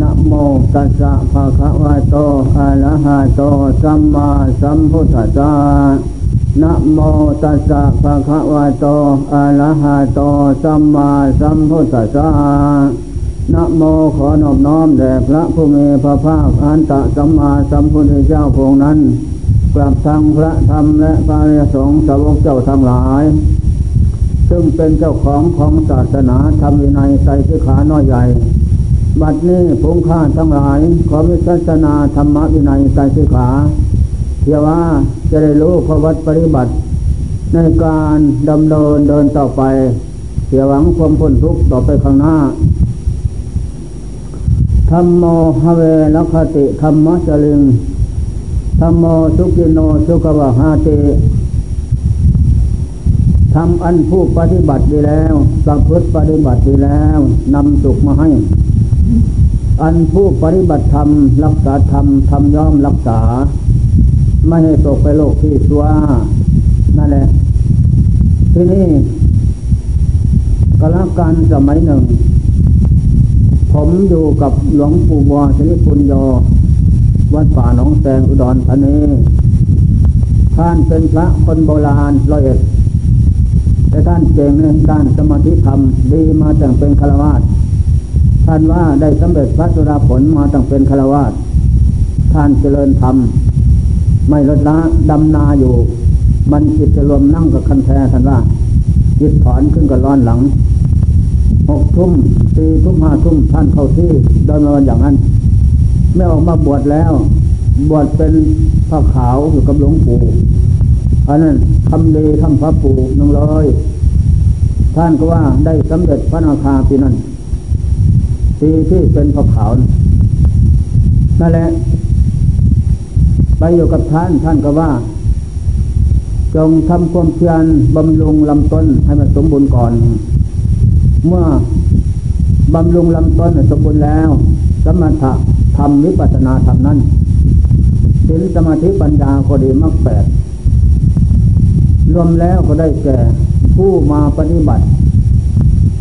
นะโมตัสสะภะคะวะโตอะระหะโตสัมมาสัมพุทธัสสะนะโมตัสสะภะคะวะโตอะระหะโตสัมมาสัมพุทธัสสะนะโมขอนอบน้อมแด่พระผู้มีพระภาคอันตะสัมมาสัมพุทธเจ้าพระองค์นั้นกราบทั้งพระธรรมและพระอริยสงฆ์สาวกเจ้าทั้งหลายซึ่งเป็นเจ้าของศาสนาธรรมวินัยไตรสิกขาน้อยใหญ่บัดนี้พงข้าทั้งหลายขอวิสัชนาธรรมวินัยไตรสิกขาเพื่อว่าจะได้รู้ข้อวัดปฏิบัติในการดำเนินเดินต่อไปเพื่อหวังความพ้นทุกข์ต่อไปข้างหน้าธัมโมหเวรคติธัมมจริงธัมโมสุขิโนสุขวหาติทำอันผู้ปฏิบัติดีแล้วประพฤติปฏิบัติดีแล้วนำสุขมาให้อันผู้ปฏิบัติธรรมรักษาธรรมธรรมย่อมรักษาไม่ให้ตกไปโลกที่ชั่วนั่นแหละที่นี่กาลการสมัยหนึ่งผมอยู่กับหลวงปู่บัวสิริปุญโญวัดป่าหนองแสงอุดรธานีท่านเป็นพระคนโบราณร้อยเอ็ดแต่ท่านเก่งในด้านสมาธิธรรมดีมาตั้งเป็นฆราวาสท่านว่าได้สำเร็จพระโสดาผลมาตั้งเป็นฆราวาสท่านเจริญธรรมไม่ลดละดำนาอยู่มันจิตจะรวมนั่งกับคันแท้ท่านว่าจิตถอนขึ้นกับร้อนหลัง6 ทุ่ม 4 ทุ่ม 5 ทุ่มท่านเข้าที่เดินมาวันอย่างนั้นไม่ออกมาบวชแล้วบวชเป็นผ้าขาวอยู่กับหลวงปู่อันนั้นทำดีทำพระปู่100ท่านก็ว่าได้สำเร็จพระนาคาปีนั้นปีที่เป็นผ้าขาวนั่นแหละไปอยู่กับท่านท่านก็ว่าจงทำความเพียรบำรุงลำต้นให้มันสมบูรณ์ก่อนเมื่อบำรุงลำต้นสมบูรณ์แล้วสมถะธรรมวิปัสสนาธรรมนั้นศีลสมาธิปัญญาก็ดีมรรคแปดรวมแล้วก็ได้แก่ผู้มาปฏิบัติ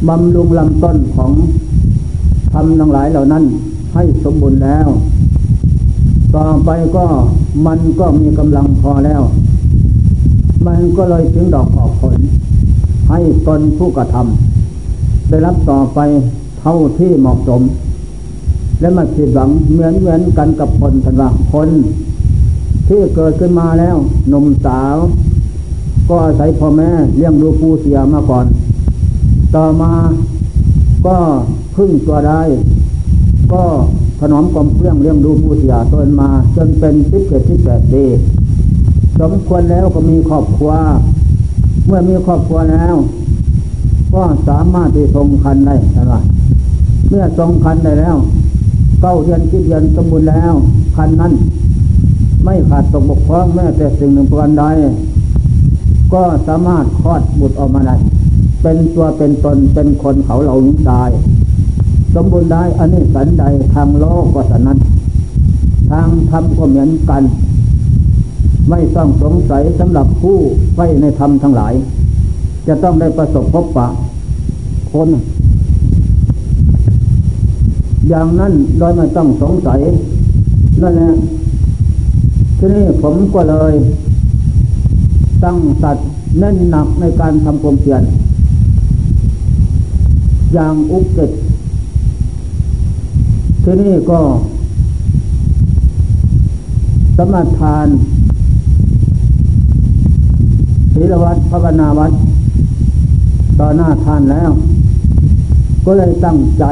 บำรุงลำต้นของธรรมทั้งหลายเหล่านั้นให้สมบูรณ์แล้วต่อไปก็มันก็มีกำลังพอแล้วมันก็เลยถึงดอกออกผลให้ตนผู้กระทำได้รับต่อไปเท่าที่เหมาะสมและมาผิดหวังเหมือนกันกับคนทันว่าคนที่เกิดขึ้นมาแล้วหนุ่มสาวก็อาศัยพ่อแม่เลี้ยงดูปูเสียมาก่อนต่อมาก็พึ่งตัวได้ก็ถนอมความเพื่องเลี้ยงดูปูเสียจนมาจนเป็น17-18 ปีสมควรแล้วก็มีครอบครัวเมื่อมีครอบครัวแล้วก็สามารถที่ทรงคันได้ตลอดเมื่อทรงคันได้แล้วเก้าเดือนที่เดือนสมบูรณ์แล้วคันนั้นไม่ขาดตกบกพร่องแม้แต่สิ่งหนึ่งประการใดก็สามารถคลอดบุตรออกมาได้เป็นตัวเป็นตนเป็นคนเขาเหล่านี้ได้สมบูรณ์ได้อันนี้สันใดทางโลกก็สันนั้นทางธรรมก็เหมือนกันไม่ต้องสงสัยสำหรับผู้ใฝ่ในธรรมทั้งหลายจะต้องได้ประสบพบปะคนอย่างนั้นโดยไม่ต้องสงสัยนั่นแหละที่นี่ผมก็เลยตั้งสัตว์แน่นหนักในการทำความเพียรอย่างอุกฤษที่นี่ก็สมาทานศีลวัตรภาวนาวัตรต่อหน้าท่านแล้วก็เลยตั้งใจ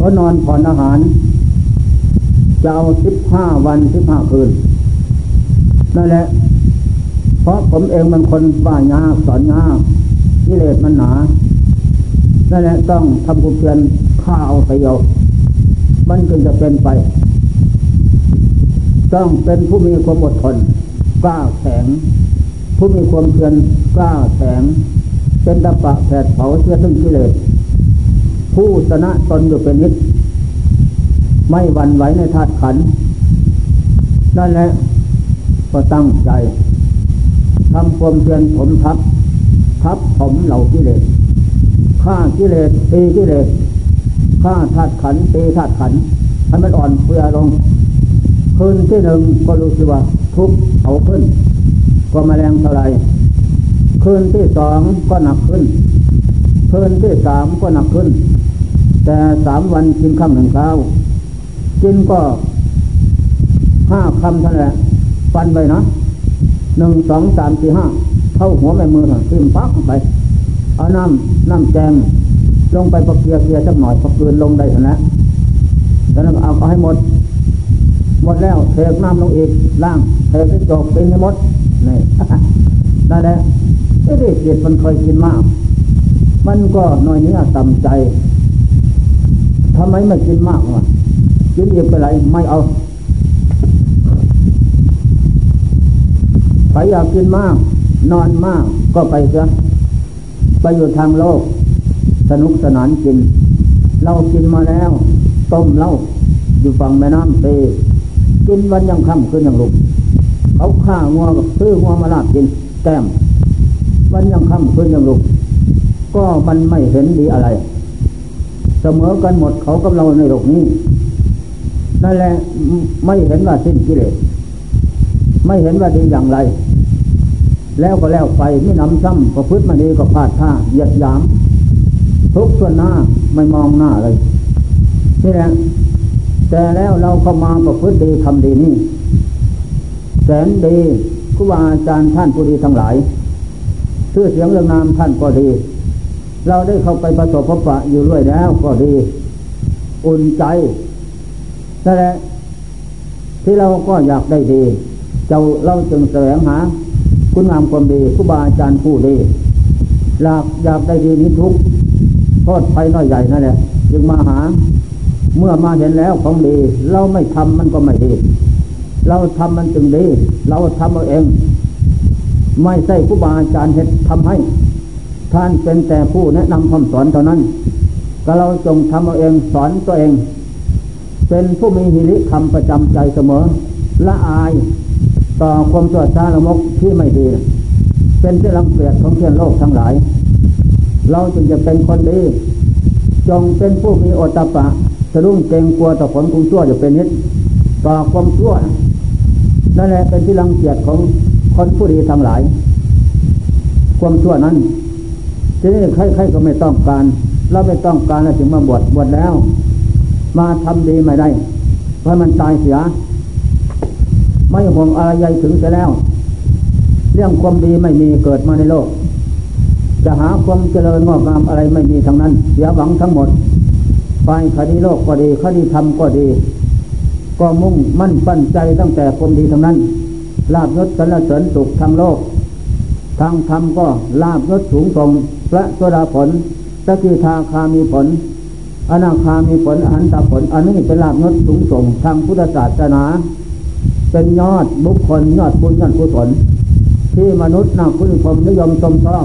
ก็นอนผ่อนอาหารจะเอา15 วัน 15 คืนนั่นแหละเพราะผมเองเป็นคนว่ายากสอนยากกิเลสมันหนานั่นแหละต้องทำกุเพียนข้าเอาไปเอามันจึงจะเป็นไปต้องเป็นผู้มีความอดทนกล้าแข็งผู้มีความเพียรกล้าแสงเป็นตะปะแผดเผาเชื่อซึ่งกิเลสผู้ชนะตนอยู่เป็นนิจไม่หวั่นไหวในธาตุขันธ์นั่นแหละก็ตั้งใจทำความเพียรผมทับผมเหล่ากิเลส ฆ่ากิเลสตีกิเลสฆ่าธาตุขันธ์ตีธาตุขันธ์ให้มันอ่อนเปลื้อลงคืนที่หนึ่งก็รู้สึกว่าทุกข์เอาขึ้นก็มาแรงเท่าไรคืนที่สองก็หนักขึ้นคืนที่สามก็หนักขึ้นแต่สามวันกินคำหนึ่งข้าวกินก็5 คำเท่านั้นแหละฟันไปนะ1 2 3 4 5เข้าหัวแม่มือทิ้มปักไปเอาน้ำแจงลงไปประเกียร์สักหน่อยประเกินลงได้เท่านั้นแล้วเอาให้หมดแล้วเทน้ำลงอีกล่างเทที่จบเป็นให้หมดนี่ ได้แล้วที่เกียร์มันเคยกินมากมันก็น้อยเนื้อต่ำใจทำไมไม่กินมากวะกินเยอะไปไหนไม่เอาใครอยากกินมากนอนมากก็ไปซะไปอยู่ทางโลกสนุกสนานกินเรากินมาแล้วต้มเหล้าอยู่ฝั่งแม่น้ำเตยกินวันยังค่ำคืนยังลุกเขาฆ่างัวกับซื้องัวมาลาบกินแต้มวันยังค่ำคืนยังลุกก็มันไม่เห็นดีอะไรเสมอกันหมดเขากับเราในโลกนี้นั่นแหละไม่เห็นว่าสิ้นกิเลสไม่เห็นว่าดีอย่างไรแล้วก็แล้วไปไม่นำซ้ำก็พฤติมาดีก็พลาดท่าเหยียดหยามทุกส่วนหน้าไม่มองหน้าเลยนี่แหละแต่แล้วเราเข้ามาประพฤติดีทำดีนี่แสนดีครูบาอาจารย์ท่านผู้ดีทั้งหลายชื่อเสียงเรื่องนามท่านก็ดีเราได้เข้าไปประสบพบปะอยู่ด้วยแล้วก็ดีอุ่นใจนั่นแหละที่เราก็อยากได้ดีเราจึงแสวงหาคุณงามความดีครูบาอาจารย์ผู้ดีอยากได้ดีนี้ทุกโทษภัยน้อยใหญ่นั่นแหละจึงมาหาเมื่อมาเห็นแล้วของดีเราไม่ทำมันก็ไม่ดีเราทำมันจึงดีเราทำเอาเองไม่ใช่ครูบาอาจารย์เฮ็ดทำให้ท่านเป็นแต่ผู้แนะนำคำสอนเท่านั้นก็เราจงทำเอาเองสอนตัวเองเป็นผู้มีหิริคำประจำใจเสมอละอายต่อความชั่วช้าละมกที่ไม่ดีเป็นที่รังเกียจของเพื่อนโลกทั้งหลายเราจึงจะเป็นคนดีจงเป็นผู้มีโอตตัปปะสะดุ้งเกรงกลัวต่อผลของชั่วอย่าเป็นนิดต่อความชั่วนั่นแหละเป็นที่รังเกียจของคนผู้ดีทั้งหลายความชั่วนั้นทีนี้ใครก็ไม่ต้องการเราไม่ต้องการแล้วถึงมาบวชแล้วมาทำดีไม่ได้เพราะมันตายเสียไม่ห่วงอะไรใหญ่ถึงจะแล้วเรื่องความดีไม่มีเกิดมาในโลกจะหาความเจริญงอกงามอะไรไม่มีทั้งนั้นเสียหวังทั้งหมดไปคดีโลกก็ดีคดีธรรมก็ดีก็มุ่งมั่นปั้นใจตั้งแต่ความดีทั้งนั้นลาภยศสรรเสริญสุขทางโลกทางธรรมก็ลาภยศสูงส่งพระโสดาผลสกิทาคามีผลอนาคามีผลอรหันตผลอันนี้เป็นลาภยศสูงส่งทางพุทธศาสนาเป็นยอดบุคคลยอดบุญยอดกุศลที่มนุษย์นักคุณพรหมนิยมชมชอบ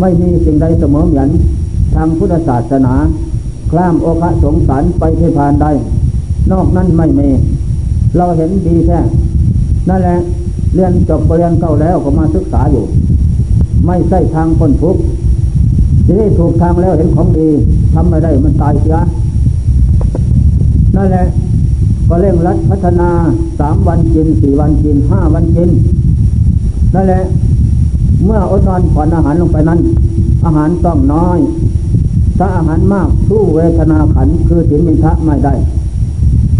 ไม่มีสิ่งใดเสมอเหมือนทางพุทธศาสนาข้ามโอคะสงสารไปที่ผ่านใดนอกนั้นไม่มีเราเห็นดีแท้นั่นแหละเรียนจบเรียนเก่าแล้วก็มาศึกษาอยู่ไม่ใช่ทางพ้นทุกข์ที่ถูกทางแล้วเห็นของดีทำไม่ได้มันตายเสียนั่นแหละก็เร่งรัดพัฒนา3 วันกิน4 วันกิน5 วันกินนั่นแหละเมื่ออดนอนผ่อนอาหารลงไปนั้นอาหารต้องน้อยถ้าอาหารมากสู้เวทนาขันคือศีลมิทะไม่ได้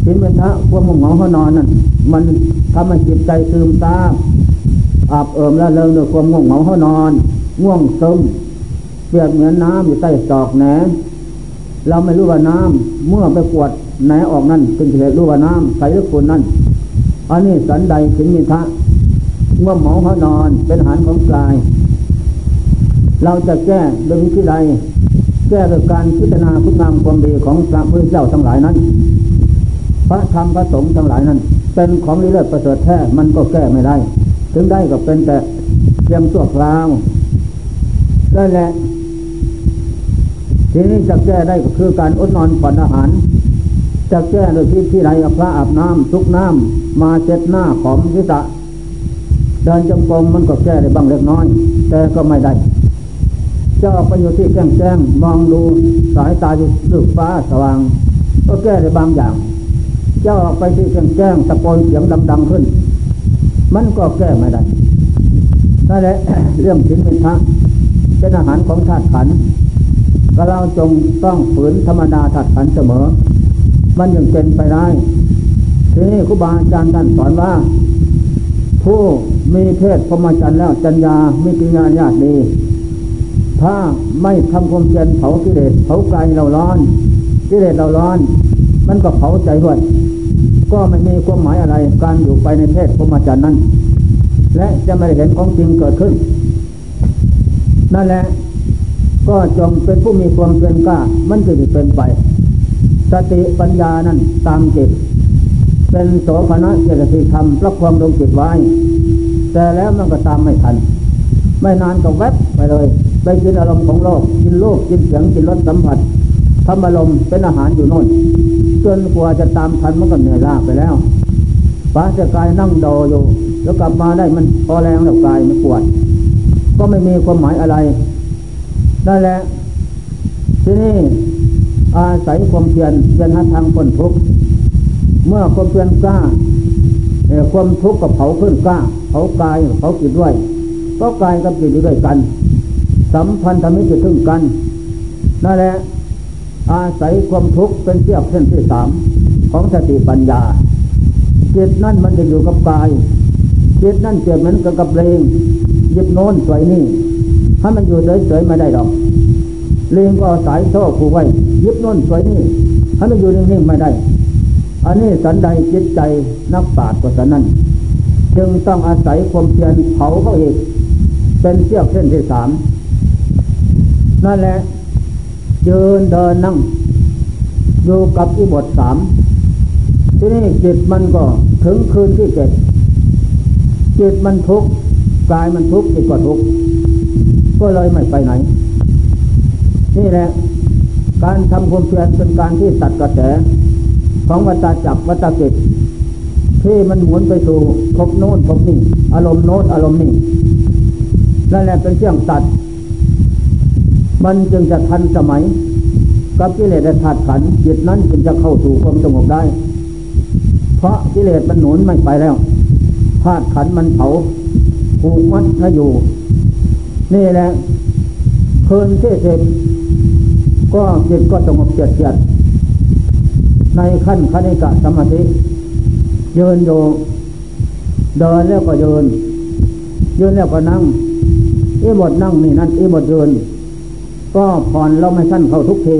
ศีลมิทะความหม่นหมองเข้านอนนั่นมันทำให้จิตใจซึมซาบอาบเอิบละเลงด้วยความง่วงเหงาเข้านอนง่วงซึมเปรียบเหมือนน้ำอยู่ใต้ศอกแหนเราไม่รู้ว่าน้ำเมื่อไปกวดไหนออกนั่นเป็นเหตุรู้ว่าน้ำใสหรือขุ่นนั่นอันนี้สันใดศีลมิทะเมื่อหมองเข้านอนเป็นอาหารของกายเราจะแก้โดยวิธีใดแก้ด้วยการพิจารณาคุณงามความดีของพระพุทธเจ้าทั้งหลายนั้นพระธรรมพระสงฆ์ทั้งหลายนั้นเป็นของดีเลิศประเสริฐแท้มันก็แก้ไม่ได้ถึงได้ก็เป็นแต่เพียงชั่วคราวนั่นแหละทีนี้จะแก้ได้ก็คือการอดนอนผ่อนอาหารจะแก้โดยที่ใดพระอาบน้ำทุกน้ำมาเช็ดหน้าหอมศีรษะเดินจงกรมมันก็แก้ได้บ้างเล็กน้อยแต่ก็ไม่ได้ จะออกไปอยู่ที่แจ้งๆมองดูสายตาที่ลึกฟ้าสว่างก็แก้ได้บางอย่างจะออกไปที่แจ้งๆตะโกนเสียงดังๆขึ้นมันก็แก้ไม่ได้นั่นแหละเรื่องศีลมิทธะเป็นอาหารของธาตุขันธ์ก็เราจงต้องฝืนธรรมดาธาตุขันธ์เสมอมันยังเป็นไปได้ทีนี้ครูบาอาจารย์ท่านสอนว่าผู้มีเทศพรหมจรรย์แล้วจัญญามิตรญาณญาติดีถ้าไม่ทำความเพียรเผากิเลสเผาใจเราร้อนกิเลสเราร้อนมันก็เผาใจด้วยก็ไม่มีความหมายอะไรการอยู่ไปในเทศพรหมจรรย์นั้นและจะไม่ได้เห็นของจริงเกิดขึ้นนั่นแหละก็จงเป็นผู้มีความเพียรกล้ามันจะได้เป็นไปสติปัญญานั้นตามจิตเป็นโสภณะเจตสิกธรรมประคองดวงจิตไว้แต่แล้วมันก็ตามไม่ทันไม่นานก็แวบไปเลยไปกินอารมณ์ของโลกกินโลกกินเสียงกินรสสัมผัสธรรมอารมณ์เป็นอาหารอยู่โน่นจนกว่าจะตามทันมันก็เหนื่อยล้าไปแล้วปาจะกายนั่งโดอยู่แล้วกลับมาได้มันพอแรงแล้วกายมันปวดก็ไม่มีความหมายอะไรนั่นแหละทีนี้อาศัยความเพียรเพียรหาทางพ้นทุกข์เมื่อความเพียรกล้าความทุกข์กับเผาขึ้นกล้าเผากายเผาจิตด้วยก็กายกับจิตอยู่ด้วยกันสัมพันธมิตรถึงกันนั่นแหละอาศัยความทุกข์เป็นเชือกเส้นที่สามของสติปัญญาจิตนั่นมันจะอยู่กับกายจิตนั่นเปรียบเหมือนกับลิงหยิบโน้นสวยนี่ถ้ามันอยู่เฉยๆไม่ได้หรอกลิงก็เอาสายโซ่ผูกไว้หยิบโน้นสวยนี่ถ้ามันอยู่นิ่งๆไม่ได้อันนี้สันใดจิตใจนักปราชญ์ก็สันนั้นจึงต้องอาศัยความเพียรเผาเข้าอีกเป็นเชือกเส้นที่สามนั่นแหละยืนเดินนั่งอยู่กับอิบทสามที่นี่จิตมันก็ถึงคืนที่เจ็ดจิตมันทุกข์กายมันทุกข์จิตก็ทุกข์ก็เลยไม่ไปไหนนี่แหละการทำความเพียรเป็นการที่ตัดกระแสของวัฏจักรวัฏกิจที่มันหมุนไปสู่พบโน้นพบนี่อารมณ์โน้นอารมณ์นี่นั่นแหละเป็นเครื่องตัดมันจึงจะทันสมัยกับกิเลสธาตุขันธ์จิตนั้นจึงจะเข้าสู่ความสงบได้เพราะกิเลสมันหนุนไม่ไปแล้วธาตุขันธ์มันเผาผูกมัดให้อยู่นี่แหละคืนที่เสร็จก็จิตก็สงบเฉียดในขั้นคณิกะสมาธิยืนอยู่เดินแล้วก็ยืนยืนแล้วก็นั่งอิบทนั่งนี่นั่นอิบทยืนก็ผ่อนลมให้สั้นเข้าทุกที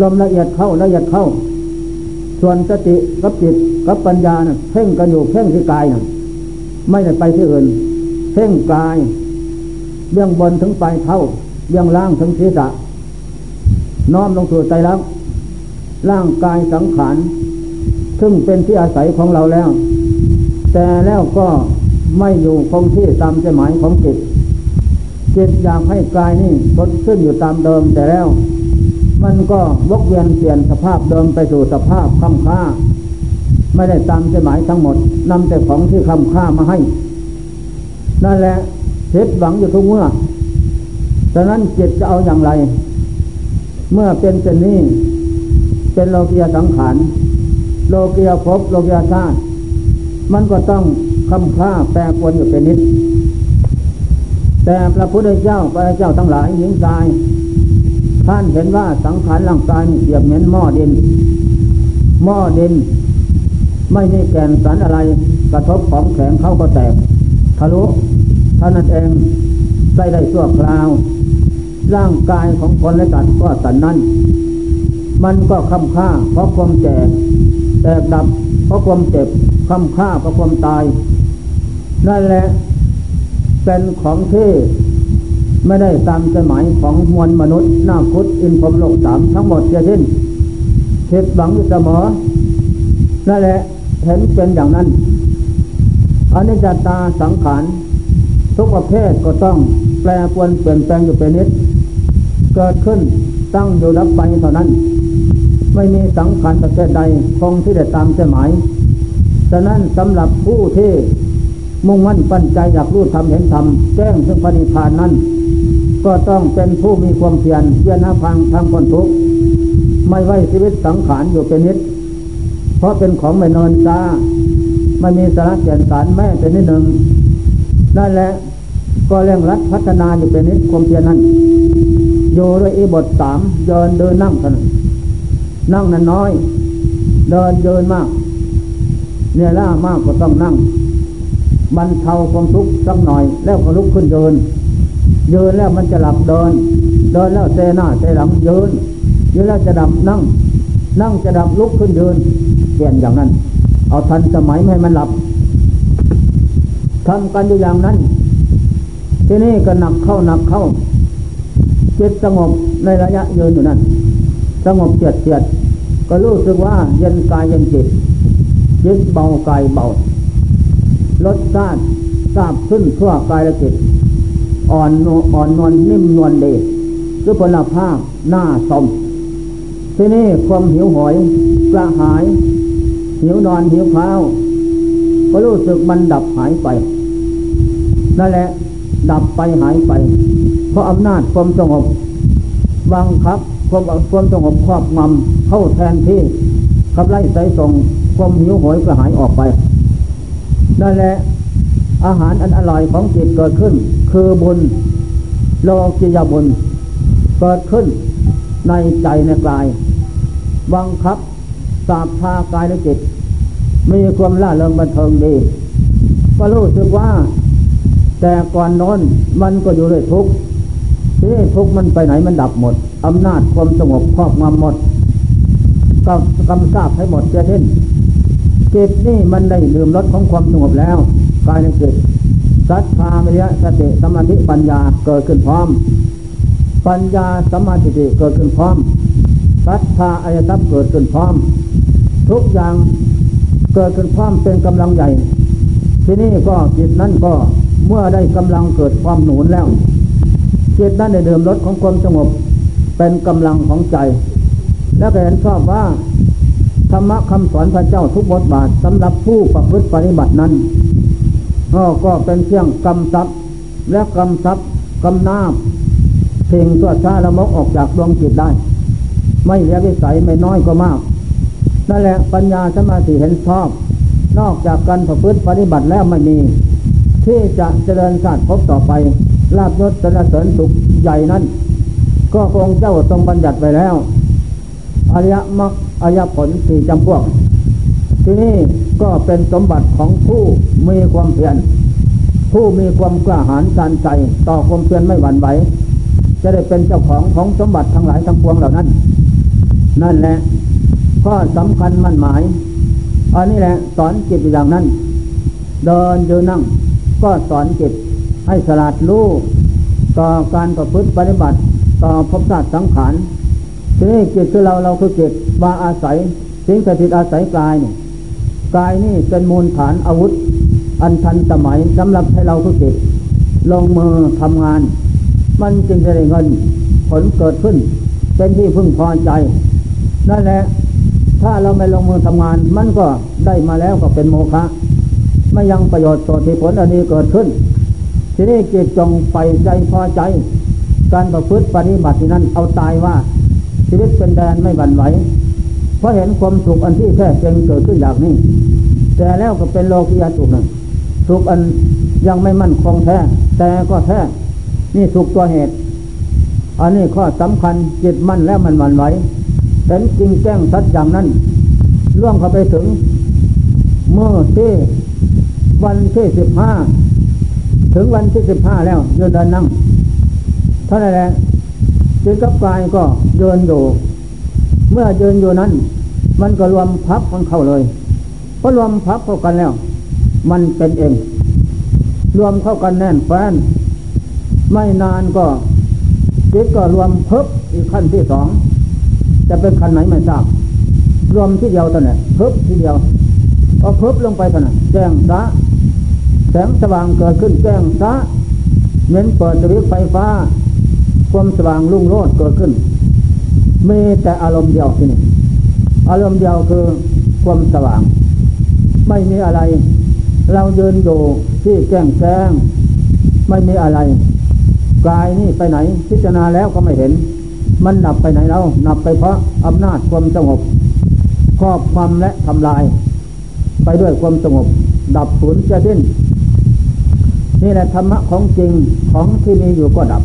ลมละเอียดเข้าละเอียดเข้าส่วนสติกับจิตกับปัญญาน่ะเพ่งกันอยู่เพ่งที่กายน่ะไม่ได้ไปที่อื่นเพ่งกายเบื้องบนถึงปลายเท้าเบื้องล่างถึงศีรษะน้อมลงสู่ใจแล้วร่างกายสังขารซึ่งเป็นที่อาศัยของเราแล้วแต่แล้วก็ไม่อยู่คงที่ตามใจหมายของจิตจิตอยากให้กายนี่สดชื่นอยู่ตามเดิมแต่แล้วมันก็วกเวียนเปลี่ยนสภาพเดิมไปสู่สภาพคล่ำคล้าไม่ได้ตามใจหมายทั้งหมดนำแต่ของที่คล่ำคล้ามาให้นั่นแหละจิตหวังอยู่ทุกเมื่อฉะนั้นจิตจะเอาอย่างไรเมื่อเป็นเช่นนี้เป็นโลกียสังขารโลกียภพโลกียชาติมันก็ต้องคำค่าแปรปรวนอยู่เป็นนิดแต่พระพุทธเจ้าพระเจ้าทั้งหลายหญิงชายท่านเห็นว่าสังขารร่างกายเปรียบเหมือนหม้อดินหม้อดินไม่มีแก่นสารอะไรกระทบของแข็งเข้าก็แตกทะลุเท่านั้นเองได้ชั่วคราวร่างกายของคนและสัตว์ก็สันนั้นมันก็คำค่าเพราะความแก่แตกดับเพราะความเจ็บคำค่าเพราะความตายนั่นแหละเป็นของที่ไม่ได้ตามใจหมายของมวลมนุษย์นาคุตอินพรหมโลกสามทั้งหมดจะสิ้นเห็นหวังอยู่เสมอนั่นแหละเห็นเป็นอย่างนั้นอนิจจตาสังขารทุกประเภทก็ต้องแปรปรวนเปลี่ยนแปลงอยู่เป็นนิดเกิดขึ้นตั้งอยู่ดับไปเท่านั้นไม่มีสังขารประเภทใดคงที่จะตามใจหมายฉะนั้นสำหรับผู้ที่มุ่งมั่นปั้นใจอยากรู้ธรรมเห็นธรรมแจ้งถึงพระนิพพานนั้น ก็ต้องเป็นผู้มีความเพียรเพียรหาทางทำพ้นทุกข์ไม่ไว้ชีวิตสังขารอยู่เป็นนิดเพราะเป็นของไม่นอนตาไม่มีสาระแก่นสารแม้แต่นิดหนึ่งนั่นแหละก็เร่งรัดพัฒนาอยู่เป็นนิดความเพียรนั้นอยู่ด้วยอิบทสามเดินเดินนั่งกันนั่งนั้นน้อยเดินเดินมากเนื้อล่ามากก็ต้องนั่งบรรเทาความทุกข์สักหน่อยแล้วก็ลุกขึ้นเดินเดินแล้วมันจะหลับเดินเดินแล้วเซหน้าเซหลังเดินเดินแล้วจะดับนั่งนั่งจะดับลุกขึ้นเดินเปลี่ยนอย่างนั้นเอาทันสมัยให้มันหลับทำกันอยู่อย่างนั้นที่นี่ก็หนักเข้าหนักเข้าจิตสงบในระยะยืนอยู่นั้นสงบเฉียดเฉียดก็รู้สึกว่าเย็นกายเย็นจิตยึดเบากายเบาลดซ่านทราบขึ้นทั่วกายและจิตอ่อนนวลนิ่มนวลดีด้วยพลภาพหน้าสมที่นี่ความหิวโหยกระหายหิวนอนหิวข้าวก็รู้สึกมันดับหายไปนั่นแหละดับไปหายไปเพราะอำนาจความสงบบังคับความสงบครอบงำเข้าแทนที่ขับไล่สายส่งความหิวโหยกระหายออกไปนั่นแหละอาหารอันอร่อยของจิตเกิดขึ้นคือบุญโลกิยบุญเกิดขึ้นในใจในกายบังคับสาบทากายและจิตมีความล่าเริงบันเทิงดีก็รู้สึกว่าแต่ก่อนนอนมันก็อยู่ด้วยทุกข์ที่ทุกข์มันไปไหนมันดับหมดอำนาจความสงบครอบงำหมดก็กำจัดให้หมดเสียทิ้นจิตนี่มันได้ลืมรสของความสงบแล้วกายในจิตศรัทธาวิริยะสติสมาธิปัญญาเกิดขึ้นพร้อมปัญญาสมาธิเกิดขึ้นพร้อมศรัทธาอริยทรัพย์เกิดขึ้นพร้อมทุกอย่างเกิดขึ้นพร้อมเป็นกำลังใหญ่ที่นี่ก็จิตนั้นก็เมื่อได้กำลังเกิดความหนุนแล้วจิตนั้นได้ดื่มรสของความสงบเป็นกำลังของใจและเห็นชอบว่าธรรมะคำสอนพระเจ้าทุกบทบาทสำหรับผู้ประพฤติปฏิบัตินั้นก็เป็นเครื่องกำซับและกำซับกำนาบเพ่งตัวชาละมกออกจากดวงจิตได้ไม่เหลือวิสัยไม่น้อยก็มากนั่นแหละปัญญาสมาธิเห็นชอบนอกจากการประพฤติปฏิบัติแล้วไม่มีที่จะเจริญศาสตร์พบต่อไปลาภยศสรรเสริญสุขใหญ่นั้นก็คงเจ้าทรงบัญญัติไว้แล้วอริยมรรคอริยผลสี่จำพวกที่นี่ก็เป็นสมบัติของผู้มีความเพียรผู้มีความกล้าหาญชันใจต่อความเพียรไม่หวั่นไหวจะได้เป็นเจ้าของสมบัติทั้งหลายทั้งปวงเหล่านั้นนั่นแหละข้อสำคัญมั่นหมายอันนี้แหละสอนจิตอย่างนั้นเดินยืนนั่งก็สอนจิตให้สลัดรู้ต่อการประพฤติปฏิบัติต่อภพชาติสังขารที่นี่จิตคือเราคือจิตว่าอาศัยสิ่งสถิตอาศัยกายนี่กายนี่เป็นมูลฐานอาวุธอันทันสมัยสำหรับให้เราคือจิตลงมือทำงานมันจึงจะได้เงินผลเกิดขึ้นเป็นที่พึงพอใจนั่นแหละถ้าเราไม่ลงมือทำงานมันก็ได้มาแล้วก็เป็นโมฆะไม่ยังประโยชน์ส่วนที่ผลอันนี้เกิดขึ้นที่นี่จิตจงใฝ่ใจพอใจการประพฤติปฏิบัตินั้นเอาตายว่าชีวิตเป็นแดนไม่หวั่นไหวเพราะเห็นความสุขอันที่แท้จริงเกิดขึ้นอย่างนี้แต่แล้วก็เป็นโลกียสุขนะสุขอันยังไม่มั่นคงแท้แต่ก็แท้นี่สุขตัวเหตุอันนี้ข้อสำคัญจิตมั่นแล้วมันหวั่นไหวเห็นจริงแจ้งสัจอย่างนั้นล่วงเข้าไปถึงเมื่อที่วันที่15ถึงวันที่15แล้วเดินนั่งเท่านั้นแหละจิตกับกายก็เดินอยู่เมื่อเดินอยู่นั้นมันก็รวมพับกันเข้าเลยพอรวมพับเข้ากันแล้วมันเป็นเองรวมเข้ากันแน่นแฟ้นไม่นานก็จิตก็รวมพึบอีกขั้นที่สองจะเป็นขั้นไหนไม่ทราบรวมที่เดียวเท่านั้นพึบที่เดียวพอพึบลงไปเท่านั้นแจ้งซะแสงสว่างเกิดขึ้นแจ้งซะเหมือนเปิดสวิตช์ไฟฟ้าความสว่างรุ่งโรจน์เกิดขึ้นมีแต่อารมณ์เดียวที่นี่อารมณ์เดียวคือความสว่างไม่มีอะไรเรายืนอยู่ที่แจ้งไม่มีอะไร กายนี่ไปไหนพิจารณาแล้วก็ไม่เห็นมันดับไปไหนแล้วดับไปเพราะอำนาจความสงบครอบคลุมและทำลายไปด้วยความสงบดับสูญจะสิ้นนี่แหละธรรมะของจริงของที่มีอยู่ก็ดับ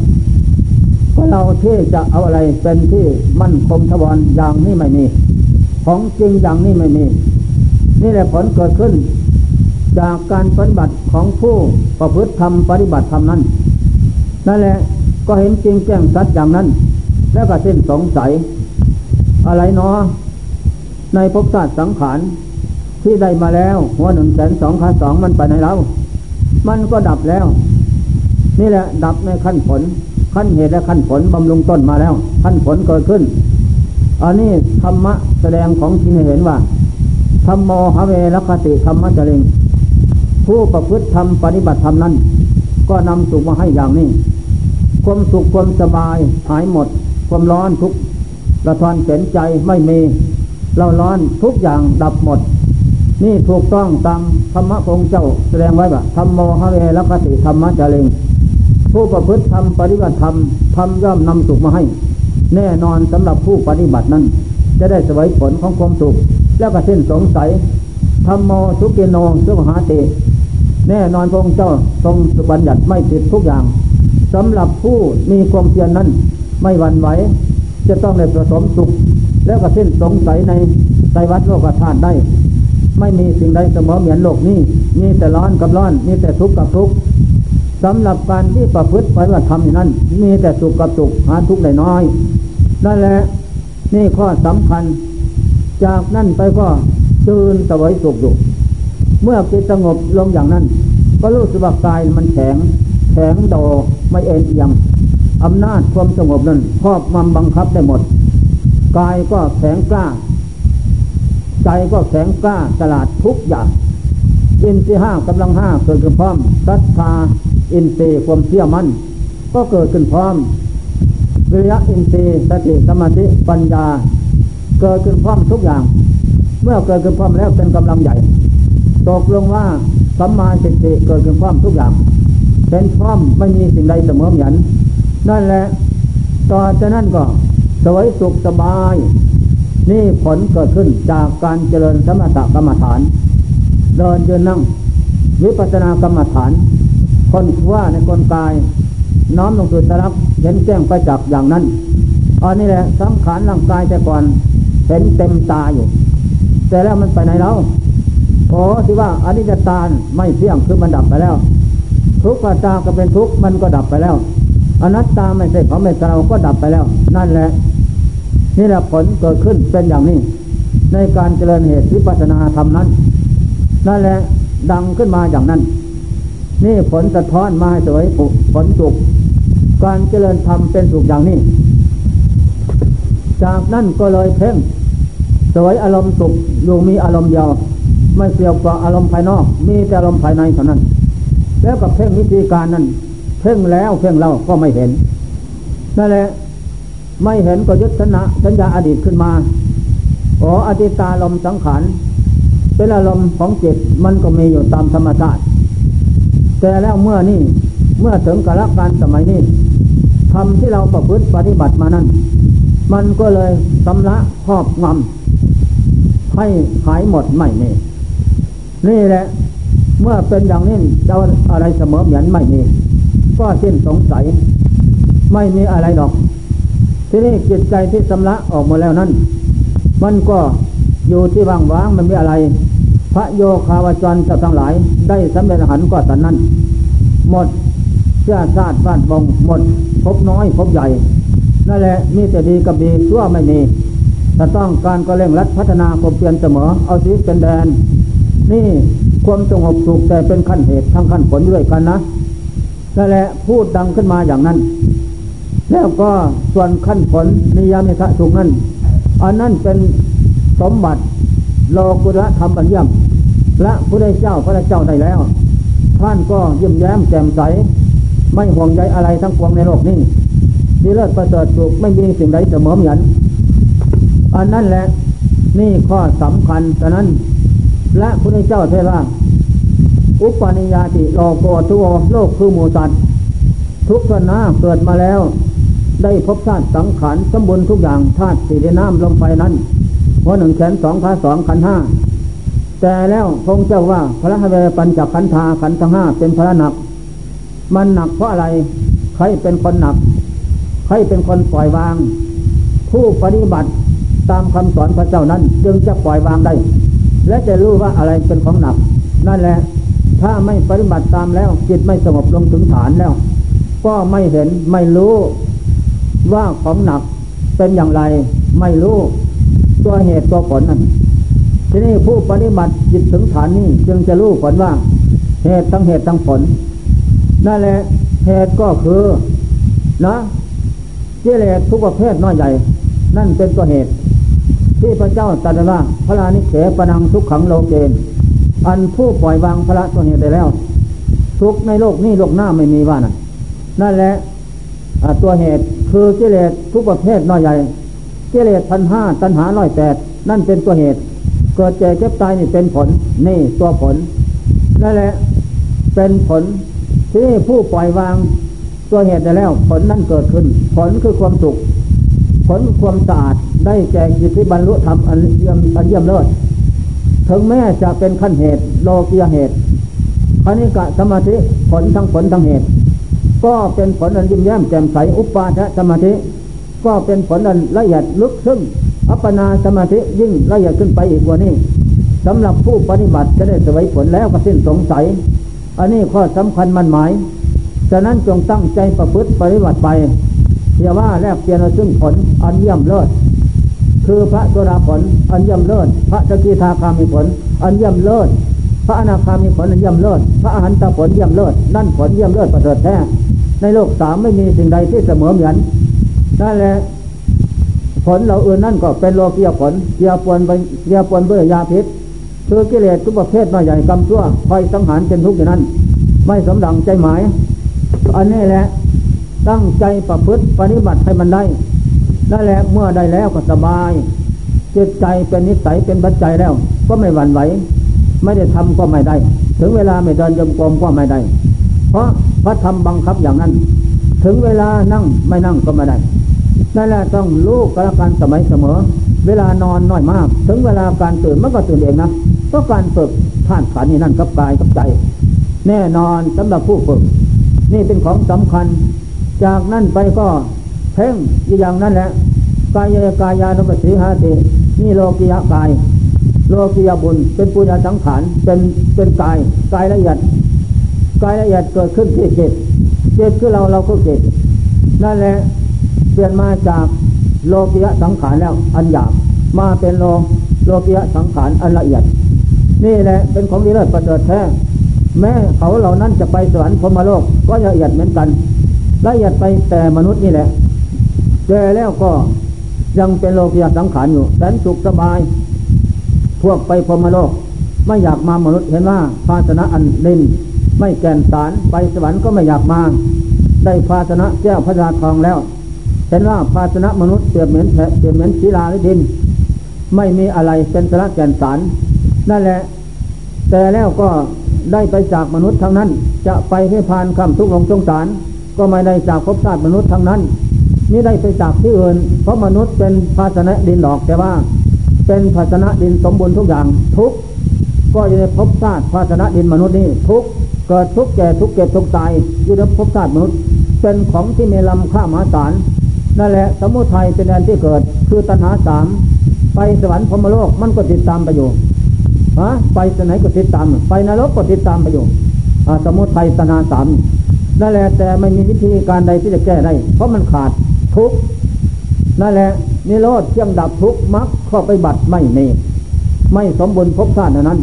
ก็เราที่จะเอาอะไรเป็นที่มั่นคงถาวรอย่างนี้ไม่มีของจริงอย่างนี้ไม่มีนี่แหละผลเกิดขึ้นจากการปฏิบัติของผู้ประพฤติธรรมปฏิบัติธรรมนั้นนั่นแหละก็เห็นจริงแจ้งชัดอย่างนั้นแล้วก็สิ้นสงสัยอะไรเนาะในภพชาติสังขารที่ได้มาแล้วหัว 1,200,000 ขา2มันไปไหนแล้วมันก็ดับแล้วนี่แหละดับในขั้นผลขั้นเหตุและขั้นผลบำรุงต้นมาแล้วขั้นผลเกิดขึ้นอันนี้ธรรมะแสดงของที่เห็นว่าธัมโมหเวรคติธรรมะจริงผู้ประพฤติธรรมปฏิบัติธรรมนั้นก็นำสุขมาให้อย่างนี้ความสุขความสบายหายหมดความร้อนทุกข์ระทอนเสียใจไม่มีเราร้อนทุกอย่างดับหมดนี่ถูกต้องตามธรรมะของเจ้าแสดงไว้ว่าธัมโมหเวรคติธรรมะจริงผู้ประพฤติธรรมปฏิบัติธรรมธรรมย่อมนำสุขมาให้แน่นอนสำหรับผู้ปฏิบัตินั้นจะได้เสวยผลของความสุขแล้วก็สิ้นสงสัยธัมโมสุขิโนสุขหาติแน่นอนพระองค์เจ้าทรงบัญญัติไม่ผิดทุกอย่างสำหรับผู้มีความเพียรนั้นไม่หวั่นไหวจะต้องได้ประสมสุขแล้วก็สิ้นสงสัยในไตรวัฏโลกธาตุได้ไม่มีสิ่งใดเสมอเหมือนโลกนี้มีแต่ร้อนกับร้อนมีแต่ทุกข์กับทุกข์สำหรับการที่ประพฤติปฏิบัติธรรมนั้นมีแต่สุขกับสุขหาทุกข์ได้น้อยนั่นแหละนี่ข้อสำคัญจากนั้นไปก็ตื่นเสวยสุขอยู่เมื่อจิตสงบลงอย่างนั้นก็รู้สึกว่ากายมันแข็งโดไม่เอ็นเอียงอำนาจความสงบนั้นครอบงำบังคับได้หมดกายก็แข็งกล้าใจก็แข็งกล้าฉลาดทุกอย่างอินทรีย์5กำลัง5เกิดขึ้นพร้อมศรัทธาอินทรีย์ความเชื่อมั่นก็เกิดขึ้นพร้อมวิริยะอินทรีย์สติสมาธิปัญญาเกิดขึ้นพร้อมทุกอย่างเมื่อเกิดขึ้นพร้อมแล้วเป็นกำลังใหญ่ตกลงว่าสัมมาทิฏฐิเกิดขึ้นพร้อมทุกอย่างเป็นพร้อมไม่มีสิ่งใดเสมอเหมือนนั่นแหละต่อจากนั้นก็สวยสุขสบายนี่ผลเกิดขึ้นจากการเจริญสมถกรรมฐานเดินยืนนั่งวิปัสสนากรรมฐานคนว่าในกลไกน้อมลงสู่ตรัสเห็นแจ้งประจักษ์อย่างนั้นอันนี้แหละสังขารร่างกายแต่ก่อนเห็นเต็มตาอยู่แต่แล้วมันไปไหนแล้วโอ้ที่ว่าอนิจจตาไม่เที่ยงคือมันดับไปแล้วทุกขตาก็เป็นทุกข์มันก็ดับไปแล้วอนัตตาไม่ใช่ของไม่เราก็ดับไปแล้วนั่นแหละนี่แหละผลเกิดขึ้นเป็นอย่างนี้ในการเจริญเหตุวิปัสสนาธรรมนั้นนั่นแหละดังขึ้นมาอย่างนั้นนี่ผลสะท้อนมาสวยผลสุขการเจริญธรรมเป็นสุขอย่างนี้จากนั้นก็เลยเพ่งสวยอารมณ์สุขอยู่มีอารมณ์เดียวไม่เกี่ยวกับอารมณ์ภายนอกมีแต่อารมณ์ภายในเท่านั้นแล้วกับเพ่งวิธีการนั้นเพ่งแล้วเพ่งเล่าก็ไม่เห็นนั่นแหละไม่เห็นก็ยึดสัญญาอดีตขึ้นมาอ๋ออดีตารมณ์สังขารเป็นอารมณ์ของจิตมันก็มีอยู่ตามธรรมชาติแต่แล้วเมื่อถึงกาลการสมัยนี้ทำที่เราประพฤติปฏิบัติมานั้นมันก็เลยสำลักครอบงำให้หายหมดไม่มีนี่แหละเมื่อเป็นอย่างนี้เราอะไรเสมอเหมือนไม่มีก็สิ้นสงสัยไม่มีอะไรหรอกที่นี่จิตใจที่สำลักออกมาแล้วนั้นมันก็อยู่ที่ว่างๆมันมีอะไรพระโยคาวจรทั้งหลายได้สำเร็จอรหันต์ก็ตอนนั้นหมดเชื้อชาติบ้านบงหมดพบน้อยพบใหญ่นั่นแหละมีแต่ดีกับดีชั่วไม่มีแต่ต้องการก็เร่งรัดพัฒนาความเปลี่ยนเสมอเอาชีวิตเป็นแดนนี่ความสงบสุขแต่เป็นขั้นเหตุทั้งขั้นผลด้วยกันนะนั่นแหละพูดดังขึ้นมาอย่างนั้นแล้วก็ส่วนขั้นผลนิยามิทะสุขนั้นอันนั้นเป็นสมบัติโลกุตระธรรมอันเยี่ยมและพระเจ้าได้แล้วท่านก็ยิ้มแย้มแจ่มใสไม่ห่วงใยอะไรทั้งปวงในโลกนี้ดีเลิศประเสริฐสุขไม่มีสิ่งใดเสมอเหมือนอันนั้นแหละนี่ข้อสำคัญฉะนั้นและพระเจ้าเทว่าอุปนิยาติโลโกทุโอโลกคือหมู่สัตว์ ทุกขณะเกิดมาแล้วได้พบชาติสังขารสมบูรณ์ทุกอย่างธาตุสี่ดินน้ำลมไฟนั้นพอหนึ่งแขนสองขาสองขันห้าแต่แล้วพงเจ้าว่าพระเวปัญจขันธาขันธ์ทั้งห้าเป็นพระหนักมันหนักเพราะอะไรใครเป็นคนหนักใครเป็นคนปล่อยวางผู้ปฏิบัติตามคำสอนพระเจ้านั้นจึงจะปล่อยวางได้และจะรู้ว่าอะไรเป็นของหนักนั่นแหละถ้าไม่ปฏิบัติตามแล้วจิตไม่สงบลงถึงฐานแล้วก็ไม่เห็นไม่รู้ว่าของหนักเป็นอย่างไรไม่รู้ตัวเหตุตัวผลนั้นทีนี้ผู้ปฏิบัติจิตถึงฐานนี้จึงจะรู้ผลว่าเหตุทั้งผลนั่นแหละเหตุก็คือกิเลสทุกประเภทน้อยใหญ่นั่นเป็นตัวเหตุที่พระเจ้าตรัสว่าพระรานิเขปนังทุกขังโลเกนอันผู้ปล่อยวางพระตัวเหตุได้แล้วทุกในโลกนี้โลกหน้าไม่มีว่านั่นแหละตัวเหตุคือกิเลสทุกประเภทน้อยใหญ่กิเลสพันห้าตัณหา108นั่นเป็นตัวเหตุเกิดเจ็บตายนี่เป็นผลนี่ตัวผลนั่นแหละเป็นผลที่ผู้ปล่อยวางตัวเหตุได้แล้วผลนั้นเกิดขึ้นผลคือความสุขผลความสะอาดได้แก่จิตที่บรรลุธรรมอันเยี่ยมเลิศถึงแม้จะเป็นขั้นเหตุโลกียเหตุคณิกะสมาธิผลทั้งเหตุก็เป็นผลอันยิ้มแย้มแจ่มใสอุปาทะสมาธิก็เป็นผลอันละเอียดลึกซึ้งอัปปนาสมาธิยิ่งละเอียดขึ้นไปอีกกว่านี้สำหรับผู้ปฏิบัติจะได้เสวยผลแล้วก็สิ้นสงสัยอันนี้ข้อสำคัญมั่นหมายฉะนั้นจงตั้งใจประพฤติปฏิบัติไปเรียกว่าแลกเปลี่ยนซึ่งผลอันเยี่ยมเลิศคือพระโสดาผลอันเยี่ยมเลิศพระสกิทาคามีผลอันเยี่ยมเลิศพระอนาคามีผลอันเยี่ยมเลิศพระอรหันตผลเยี่ยมเลิศนั่นผลเยี่ยมเลิศประเสริฐแท้ในโลกสามไม่มีสิ่งใดที่เสมอเหมือนนั่นแหละผลเราอื่นนั่นก็เป็นโลกียผลเกียปวนด้วยยาพิษคือกิเลสทุกประเภทน้อยใหญ่กรรมชั่วคอยสังหารเป็นทุกข์อย่างนั้นไม่สมดังใจหมายอันนี้แหละตั้งใจประพฤติปฏิบัติให้มันได้นั่นแหละเมื่อได้แล้วก็สบายจิตใจเป็นนิสัยเป็นปัจจัยแล้วก็ไม่หวั่นไหวไม่ได้ทำก็ไม่ได้ถึงเวลาไม่เดินจงกรมก็ไม่ได้เพราะพระธรรมบังคับอย่างนั้นถึงเวลานั่งไม่นั่งก็ไม่ได้นั่นแหละต้องรู้กระการสมัยเสมอเวลานอนน้อยมากถึงเวลาการตื่นมันก็ตื่นเองนะเพราะการฝึกธาตุขันธ์นี่นั่นกับกายกับใจแน่นอนสำหรับผู้ฝึกนี่เป็นของสำคัญจากนั้นไปก็เพ่งอย่างนั้นแหละกายกายานุปัสสิหาตินี่โลกิยกายโลกิยบุญเป็นปุญญสังขารเป็นกายละเอียดเกิดขึ้นที่จิตคือเราก็จิตนั่นแหละเปลี่ยนมาจากโลกิยสังขารแล้วอันหยาบมาเป็นโลกิยสังขารอันละเอียดนี่แหละเป็นของดีเลิศประเสริฐแท้แม้เขาเหล่านั้นจะไปสวรรค์พรหมโลกก็ละเอียดเหมือนกันละเอียดไปแต่มนุษย์นี่แหละเจอแล้วก็ยังเป็นโลกิยสังขารอยู่แสนสุขสบายพวกไปพรหมโลกไม่อยากมามนุษย์เห็นว่าภาชนะอันนิ่มไม่แก่นสารไปสวรรค์ก็ไม่อยากมาได้ภาชนะแก้วพระราทองแล้วเห็นว่าภาชนะมนุษย์เปรียบเหมือนศิลาหรือดินไม่มีอะไรเป็นสาระแก่นสารนั่นแหละแต่แล้วก็ได้ไปจากมนุษย์ทั้งนั้นจะไปให้ผ่านคำทุกข์ลงสงสารก็ไม่ได้จากภพชาติมนุษย์ทั้งนั้นนี่ได้ไปจากที่อื่นเพราะมนุษย์เป็นภาชนะดินหรอกแต่ว่าเป็นภาชนะดินสมบูรณ์ทุกอย่างทุกก็อยู่ในภพชาติภาชนะดินมนุษย์นี่ทุกเกิดทุกแก่ทุกเก็บทุกตายอยู่ในภพชาติมนุษย์เป็นของที่มีลำค่ามหาศาลนั่นแหละสมุทัยเป็นแดนที่เกิดคือตัณหา3ไปสวรรค์พรหมโลกมันก็ติดตามไปอยู่ไปไหนก็ติดตามไปนรกก็ติดตามไปอยู่สมุทัยตัณหา3นั่นแหละแต่ไม่มีวิธีการใดที่จะแก้ได้เพราะมันขาดทุกข์นั่นแหละนิโรธเที่ยงดับทุกข์มรรคข้อปฏิบัติไม่มีไม่สมบูรณ์ภพชาตินั้น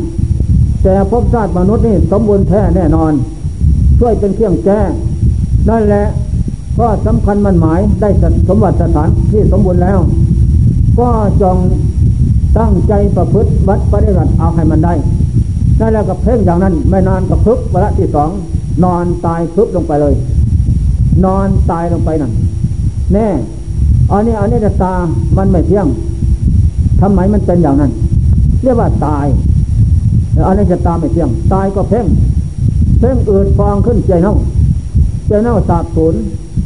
แต่ภพชาติมนุษย์นี่สมบูรณ์แท้แน่นอนช่วยเป็นเครื่องแก้นั่นแหละก็สำคัญมันหมายได้สมบัติสถานที่สมบูรณ์แล้วก็จงตั้งใจประพฤติวัดปฏิบัติเอาให้มันได้ได้แล้วก็เพ่งอย่างนั้นไม่นานก็พึบวาระที่สองนอนตายพึบลงไปเลยนอนตายลงไปนั่นแน่อันนี้ตามันไม่เที่ยงทำไมมันเป็นอย่างนั้นเรียกว่าตายอันนี้จะตาไม่เที่ยงตายก็เพ่งอืดฟองขึ้นใจเน่า เน่าสาบสูญ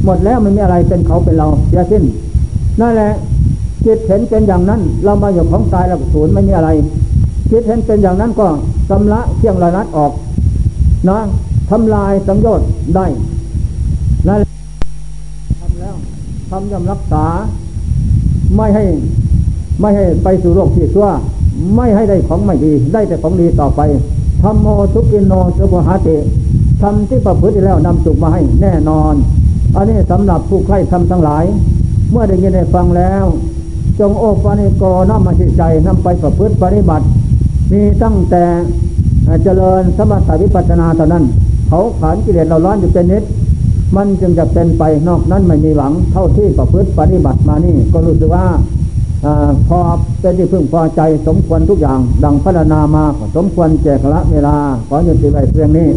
หมดแล้วมันมีอะไรเป็นเขาเป็นเราเสียสิ้นนั่นแหละจิตเห็นเป็นอย่างนั้นเรามาอยู่ของกายเราสูญไม่มีอะไรจิตเห็นเป็นอย่างนั้นก็ชำระเที่ยงละนัดออกนะทำลายสังโยชน์ได้นั่นทำแล้วทำยำรักษาไม่ให้ไปสู่โลกที่ชั่วไม่ให้ได้ของไม่ดีได้แต่ของดีต่อไปธรรมโมสุกินโนสุปหาติทำที่ประพฤติแล้วนำสุขมาให้แน่นอนอันนี้สำหรับผู้ใคร่ทำทั้งหลายเมื่อได้ยินได้ฟังแล้วจงโอปปาณิโกน้อมมาจิตใจนำไปประพฤติปฏิบัติมีตั้งแต่เจริญสมถะวิปัสสนาเท่านั้นเขาขานกิเลสเราล้อนอยู่เป็นนิดมันจึงจะเป็นไปนอกนั้นไม่มีหวังเท่าที่ประพฤติปฏิบัติมานี่ก็รู้สึกว่าพอเป็นที่พึงพอใจสมควรทุกอย่างดังพัฒนามาสมควรแก่กาลเวลาขอยุติไว้เพียงนี้